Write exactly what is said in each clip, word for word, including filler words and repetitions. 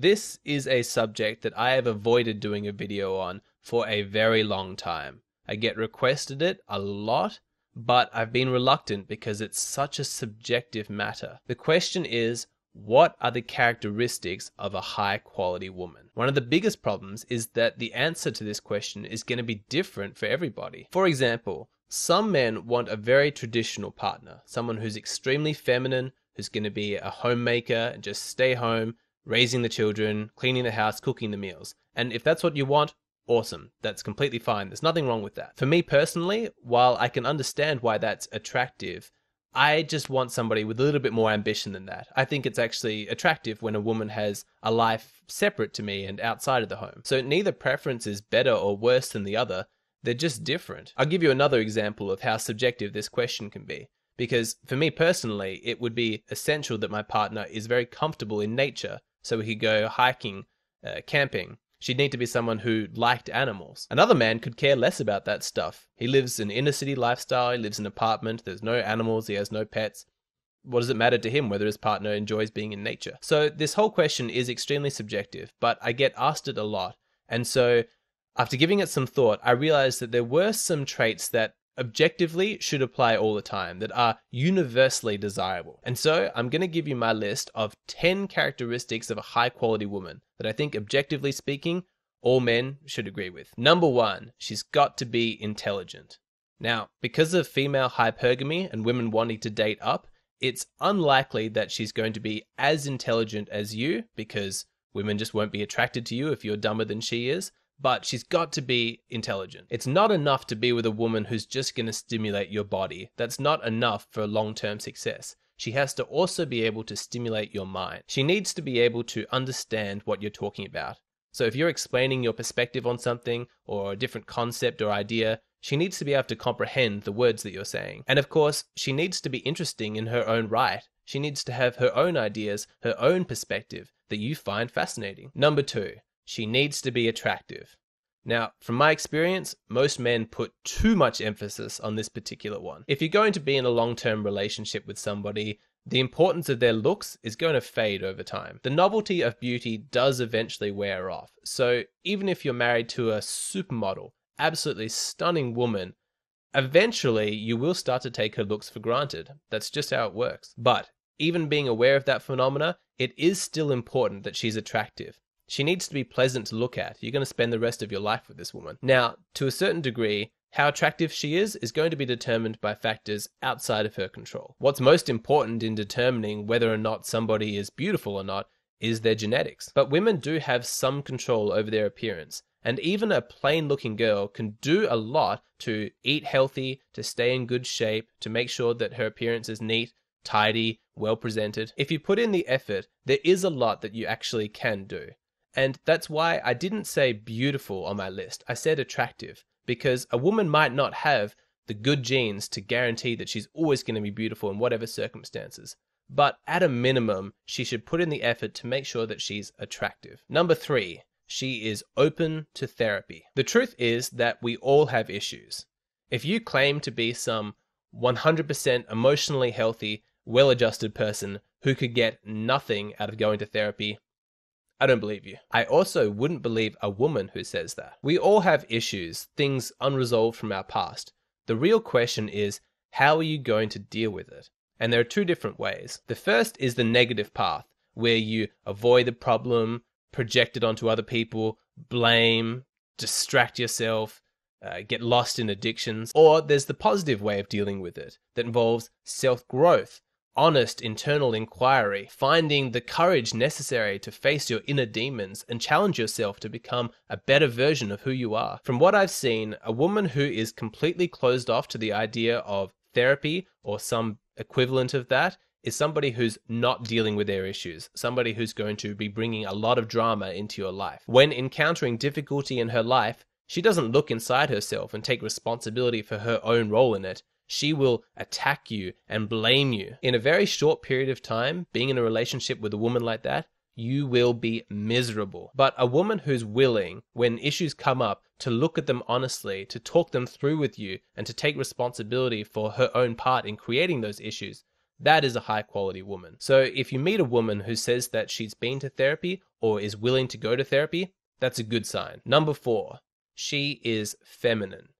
This is a subject that I have avoided doing a video on for a very long time. I get requested it a lot, but I've been reluctant because it's such a subjective matter. The question is, what are the characteristics of a high-quality woman? One of the biggest problems is that the answer to this question is going to be different for everybody. For example, some men want a very traditional partner, someone who's extremely feminine, who's going to be a homemaker and just stay home, raising the children, cleaning the house, cooking the meals. And if that's what you want, awesome. That's completely fine. There's nothing wrong with that. For me personally, while I can understand why that's attractive, I just want somebody with a little bit more ambition than that. I think it's actually attractive when a woman has a life separate to me and outside of the home. So neither preference is better or worse than the other. They're just different. I'll give you another example of how subjective this question can be. Because for me personally, it would be essential that my partner is very comfortable in nature, so we could go hiking, uh, camping. She'd need to be someone who liked animals. Another man could care less about that stuff. He lives an inner city lifestyle, he lives in an apartment, there's no animals, he has no pets. What does it matter to him whether his partner enjoys being in nature? So this whole question is extremely subjective, but I get asked it a lot. And so after giving it some thought, I realized that there were some traits that objectively should apply all the time, that are universally desirable. And so I'm going to give you my list of ten characteristics of a high quality woman that I think, objectively speaking, all men should agree with. Number one, she's got to be intelligent. Now, because of female hypergamy and women wanting to date up, it's unlikely that she's going to be as intelligent as you, because women just won't be attracted to you if you're dumber than she is. But she's got to be intelligent. It's not enough to be with a woman who's just going to stimulate your body. That's not enough for long-term success. She has to also be able to stimulate your mind. She needs to be able to understand what you're talking about. So if you're explaining your perspective on something or a different concept or idea, she needs to be able to comprehend the words that you're saying. And of course, she needs to be interesting in her own right. She needs to have her own ideas, her own perspective that you find fascinating. Number two. She needs to be attractive. Now, from my experience, most men put too much emphasis on this particular one. If you're going to be in a long-term relationship with somebody, the importance of their looks is going to fade over time. The novelty of beauty does eventually wear off. So even if you're married to a supermodel, absolutely stunning woman, eventually you will start to take her looks for granted. That's just how it works. But even being aware of that phenomena, it is still important that she's attractive. She needs to be pleasant to look at. You're going to spend the rest of your life with this woman. Now, to a certain degree, how attractive she is is going to be determined by factors outside of her control. What's most important in determining whether or not somebody is beautiful or not is their genetics. But women do have some control over their appearance. And even a plain-looking girl can do a lot to eat healthy, to stay in good shape, to make sure that her appearance is neat, tidy, well-presented. If you put in the effort, there is a lot that you actually can do. And that's why I didn't say beautiful on my list. I said attractive, because a woman might not have the good genes to guarantee that she's always going to be beautiful in whatever circumstances. But at a minimum, she should put in the effort to make sure that she's attractive. Number three, she is open to therapy. The truth is that we all have issues. If you claim to be some one hundred percent emotionally healthy, well-adjusted person who could get nothing out of going to therapy, I don't believe you. I also wouldn't believe a woman who says that. We all have issues, things unresolved from our past. The real question is, how are you going to deal with it? And there are two different ways. The first is the negative path, where you avoid the problem, project it onto other people, blame, distract yourself, uh, get lost in addictions. Or there's the positive way of dealing with it that involves self-growth, honest internal inquiry, finding the courage necessary to face your inner demons and challenge yourself to become a better version of who you are. From what I've seen, a woman who is completely closed off to the idea of therapy or some equivalent of that is somebody who's not dealing with their issues, somebody who's going to be bringing a lot of drama into your life. When encountering difficulty in her life, she doesn't look inside herself and take responsibility for her own role in it. She will attack you and blame you. In a very short period of time, being in a relationship with a woman like that, you will be miserable. But a woman who's willing, when issues come up, to look at them honestly, to talk them through with you, and to take responsibility for her own part in creating those issues, That is a high quality woman. So if you meet a woman who says that she's been to therapy or is willing to go to therapy, that's a good sign. Number four, she is feminine.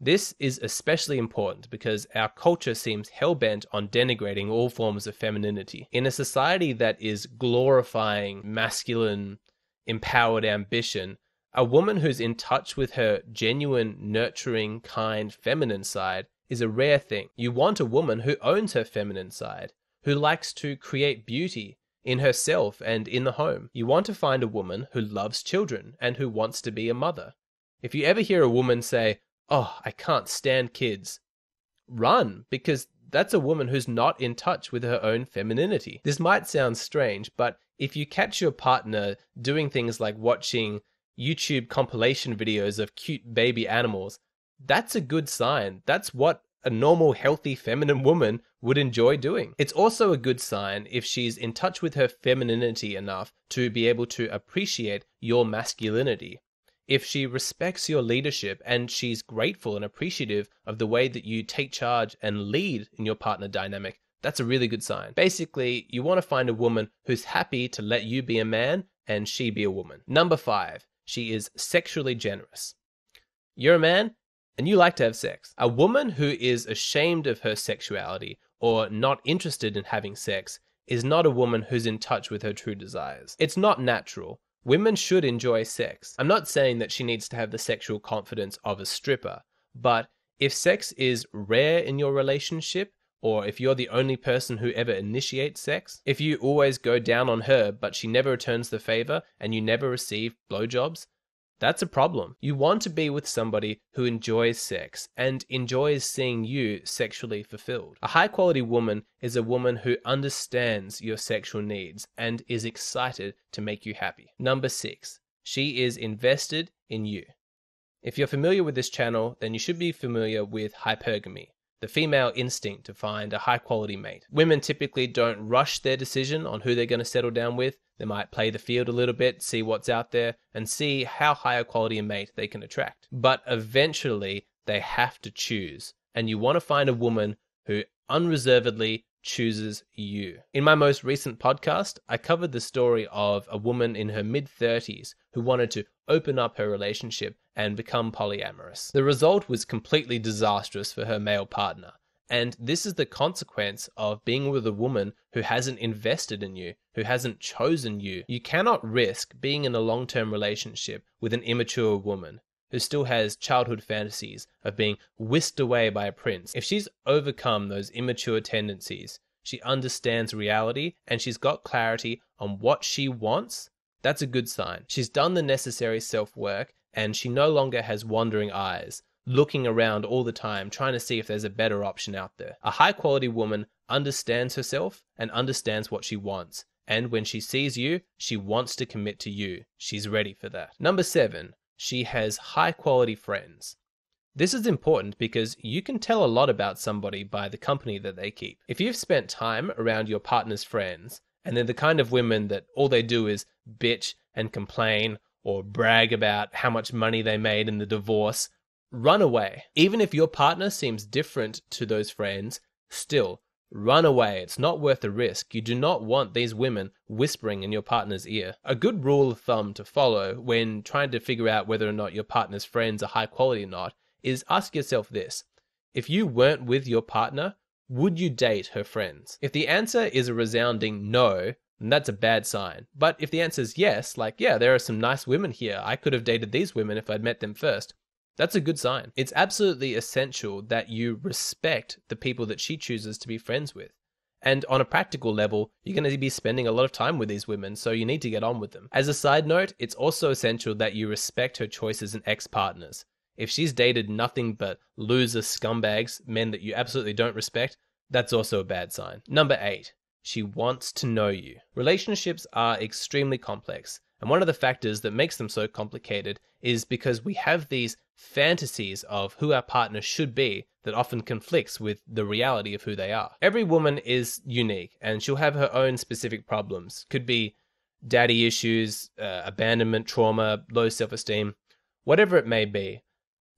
This is especially important because our culture seems hell-bent on denigrating all forms of femininity. In a society that is glorifying masculine, empowered ambition, a woman who's in touch with her genuine, nurturing, kind, feminine side is a rare thing. You want a woman who owns her feminine side, who likes to create beauty in herself and in the home. You want to find a woman who loves children and who wants to be a mother. If you ever hear a woman say, "Oh, I can't stand kids," run, because that's a woman who's not in touch with her own femininity. This might sound strange, but if you catch your partner doing things like watching YouTube compilation videos of cute baby animals, that's a good sign. That's what a normal, healthy, feminine woman would enjoy doing. It's also a good sign if she's in touch with her femininity enough to be able to appreciate your masculinity. If she respects your leadership and she's grateful and appreciative of the way that you take charge and lead in your partner dynamic, that's a really good sign. Basically, you want to find a woman who's happy to let you be a man and she be a woman. Number five, she is sexually generous. You're a man and you like to have sex. A woman who is ashamed of her sexuality or not interested in having sex is not a woman who's in touch with her true desires. It's not natural. Women should enjoy sex. I'm not saying that she needs to have the sexual confidence of a stripper, but if sex is rare in your relationship, or if you're the only person who ever initiates sex, if you always go down on her but she never returns the favor and you never receive blowjobs, that's a problem. You want to be with somebody who enjoys sex and enjoys seeing you sexually fulfilled. A high-quality woman is a woman who understands your sexual needs and is excited to make you happy. Number six, she is invested in you. If you're familiar with this channel, then you should be familiar with hypergamy, the female instinct to find a high-quality mate. Women typically don't rush their decision on who they're going to settle down with. They might play the field a little bit, see what's out there, and see how high a quality a mate they can attract. But eventually, they have to choose. And you want to find a woman who unreservedly chooses you. In my most recent podcast, I covered the story of a woman in her mid-thirties who wanted to open up her relationship and become polyamorous. The result was completely disastrous for her male partner. And this is the consequence of being with a woman who hasn't invested in you, who hasn't chosen you. You cannot risk being in a long-term relationship with an immature woman who still has childhood fantasies of being whisked away by a prince. If she's overcome those immature tendencies, she understands reality and she's got clarity on what she wants, that's a good sign. She's done the necessary self-work and she no longer has wandering eyes, looking around all the time, trying to see if there's a better option out there. A high-quality woman understands herself and understands what she wants. And when she sees you, she wants to commit to you. She's ready for that. Number seven, she has high-quality friends. This is important because you can tell a lot about somebody by the company that they keep. If you've spent time around your partner's friends, and they're the kind of women that all they do is bitch and complain or brag about how much money they made in the divorce, run away. Even if your partner seems different to those friends, still, run away. It's not worth the risk. You do not want these women whispering in your partner's ear. A good rule of thumb to follow when trying to figure out whether or not your partner's friends are high quality or not is ask yourself this. If you weren't with your partner, would you date her friends? If the answer is a resounding no, and that's a bad sign. But if the answer is yes, like, yeah, there are some nice women here. I could have dated these women if I'd met them first. That's a good sign. It's absolutely essential that you respect the people that she chooses to be friends with. And on a practical level, you're going to be spending a lot of time with these women, so you need to get on with them. As a side note, it's also essential that you respect her choices and ex-partners. If she's dated nothing but loser scumbags, men that you absolutely don't respect, that's also a bad sign. Number eight, she wants to know you. Relationships are extremely complex. And one of the factors that makes them so complicated is because we have these fantasies of who our partner should be that often conflicts with the reality of who they are. Every woman is unique and she'll have her own specific problems. Could be daddy issues, uh, abandonment, trauma, low self-esteem, whatever it may be.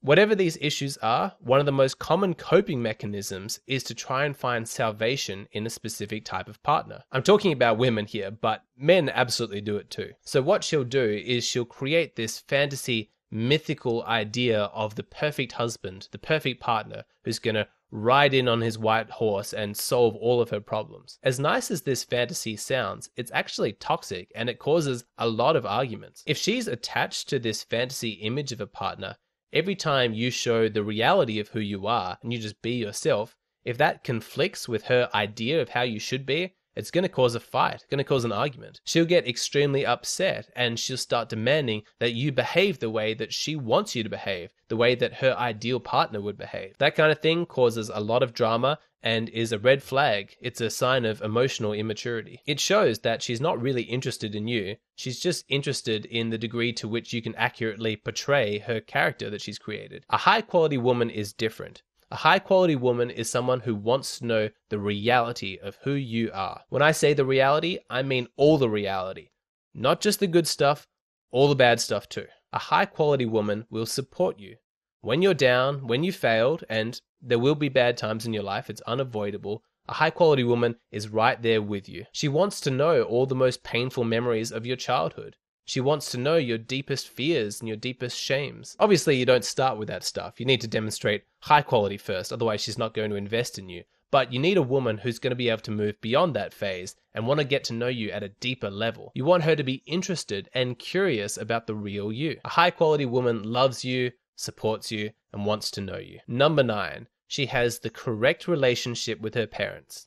Whatever these issues are, one of the most common coping mechanisms is to try and find salvation in a specific type of partner. I'm talking about women here, but men absolutely do it too. So what she'll do is she'll create this fantasy, mythical idea of the perfect husband, the perfect partner, who's going to ride in on his white horse and solve all of her problems. As nice as this fantasy sounds, it's actually toxic and it causes a lot of arguments. If she's attached to this fantasy image of a partner, every time you show the reality of who you are and you just be yourself, if that conflicts with her idea of how you should be, it's going to cause a fight, it's going to cause an argument. She'll get extremely upset and she'll start demanding that you behave the way that she wants you to behave, the way that her ideal partner would behave. That kind of thing causes a lot of drama and is a red flag. It's a sign of emotional immaturity. It shows that she's not really interested in you. She's just interested in the degree to which you can accurately portray her character that she's created. A high-quality woman is different. A high-quality woman is someone who wants to know the reality of who you are. When I say the reality, I mean all the reality. Not just the good stuff, all the bad stuff too. A high-quality woman will support you. When you're down, when you failed, and there will be bad times in your life, it's unavoidable, a high-quality woman is right there with you. She wants to know all the most painful memories of your childhood. She wants to know your deepest fears and your deepest shames. Obviously, you don't start with that stuff. You need to demonstrate high quality first, otherwise she's not going to invest in you. But you need a woman who's going to be able to move beyond that phase and want to get to know you at a deeper level. You want her to be interested and curious about the real you. A high quality woman loves you, supports you, and wants to know you. Number nine, she has the correct relationship with her parents.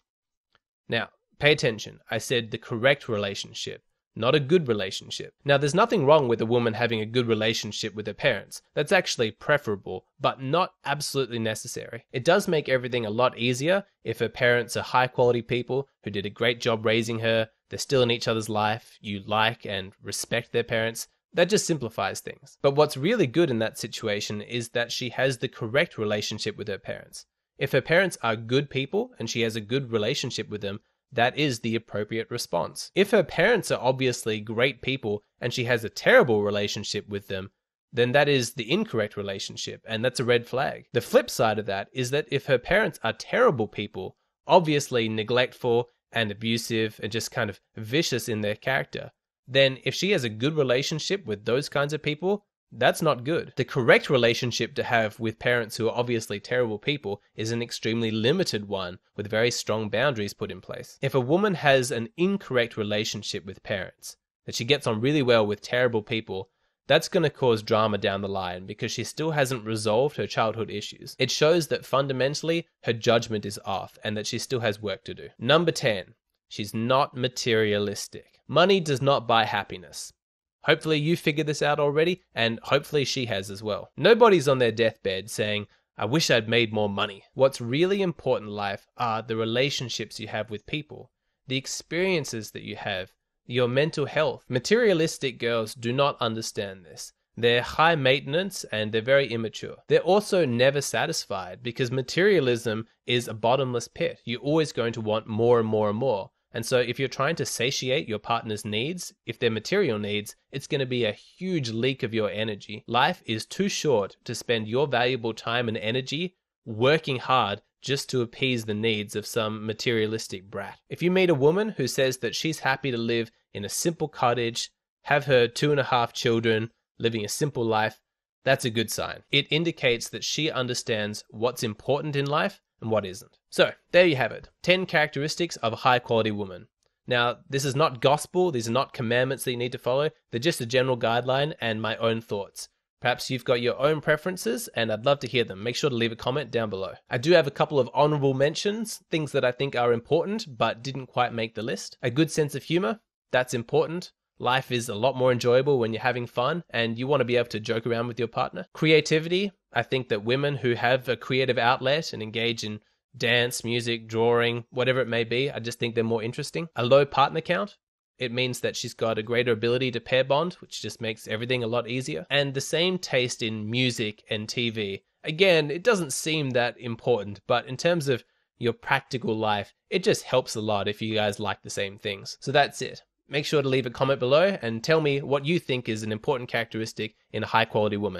Now, pay attention. I said the correct relationship. Not a good relationship. Now, there's nothing wrong with a woman having a good relationship with her parents. That's actually preferable, but not absolutely necessary. It does make everything a lot easier if her parents are high-quality people who did a great job raising her, they're still in each other's life, you like and respect their parents. That just simplifies things. But what's really good in that situation is that she has the correct relationship with her parents. If her parents are good people and she has a good relationship with them, that is the appropriate response. If her parents are obviously great people and she has a terrible relationship with them, then that is the incorrect relationship and that's a red flag. The flip side of that is that if her parents are terrible people, obviously neglectful and abusive and just kind of vicious in their character, then if she has a good relationship with those kinds of people, that's not good. The correct relationship to have with parents who are obviously terrible people is an extremely limited one with very strong boundaries put in place. If a woman has an incorrect relationship with parents, that she gets on really well with terrible people, that's going to cause drama down the line because she still hasn't resolved her childhood issues. It shows that fundamentally her judgment is off and that she still has work to do. Number ten, she's not materialistic. Money does not buy happiness. Hopefully you figured this out already, and hopefully she has as well. Nobody's on their deathbed saying, I wish I'd made more money. What's really important in life are the relationships you have with people, the experiences that you have, your mental health. Materialistic girls do not understand this. They're high maintenance and they're very immature. They're also never satisfied because materialism is a bottomless pit. You're always going to want more and more and more. And so if you're trying to satiate your partner's needs, if they're material needs, it's going to be a huge leak of your energy. Life is too short to spend your valuable time and energy working hard just to appease the needs of some materialistic brat. If you meet a woman who says that she's happy to live in a simple cottage, have her two and a half children, living a simple life, that's a good sign. It indicates that she understands what's important in life and what isn't. So there you have it, ten characteristics of a high quality woman. Now this is not gospel, these are not commandments that you need to follow, they're just a general guideline and my own thoughts. Perhaps you've got your own preferences and I'd love to hear them. Make sure to leave a comment down below. I do have a couple of honorable mentions, things that I think are important but didn't quite make the list. A good sense of humor, that's important. Life is a lot more enjoyable when you're having fun and you want to be able to joke around with your partner. Creativity. I think that women who have a creative outlet and engage in dance, music, drawing, whatever it may be, I just think they're more interesting. A low partner count. It means that she's got a greater ability to pair bond, which just makes everything a lot easier. And the same taste in music and T V. Again, it doesn't seem that important, but in terms of your practical life, it just helps a lot if you guys like the same things. So that's it. Make sure to leave a comment below and tell me what you think is an important characteristic in a high quality woman.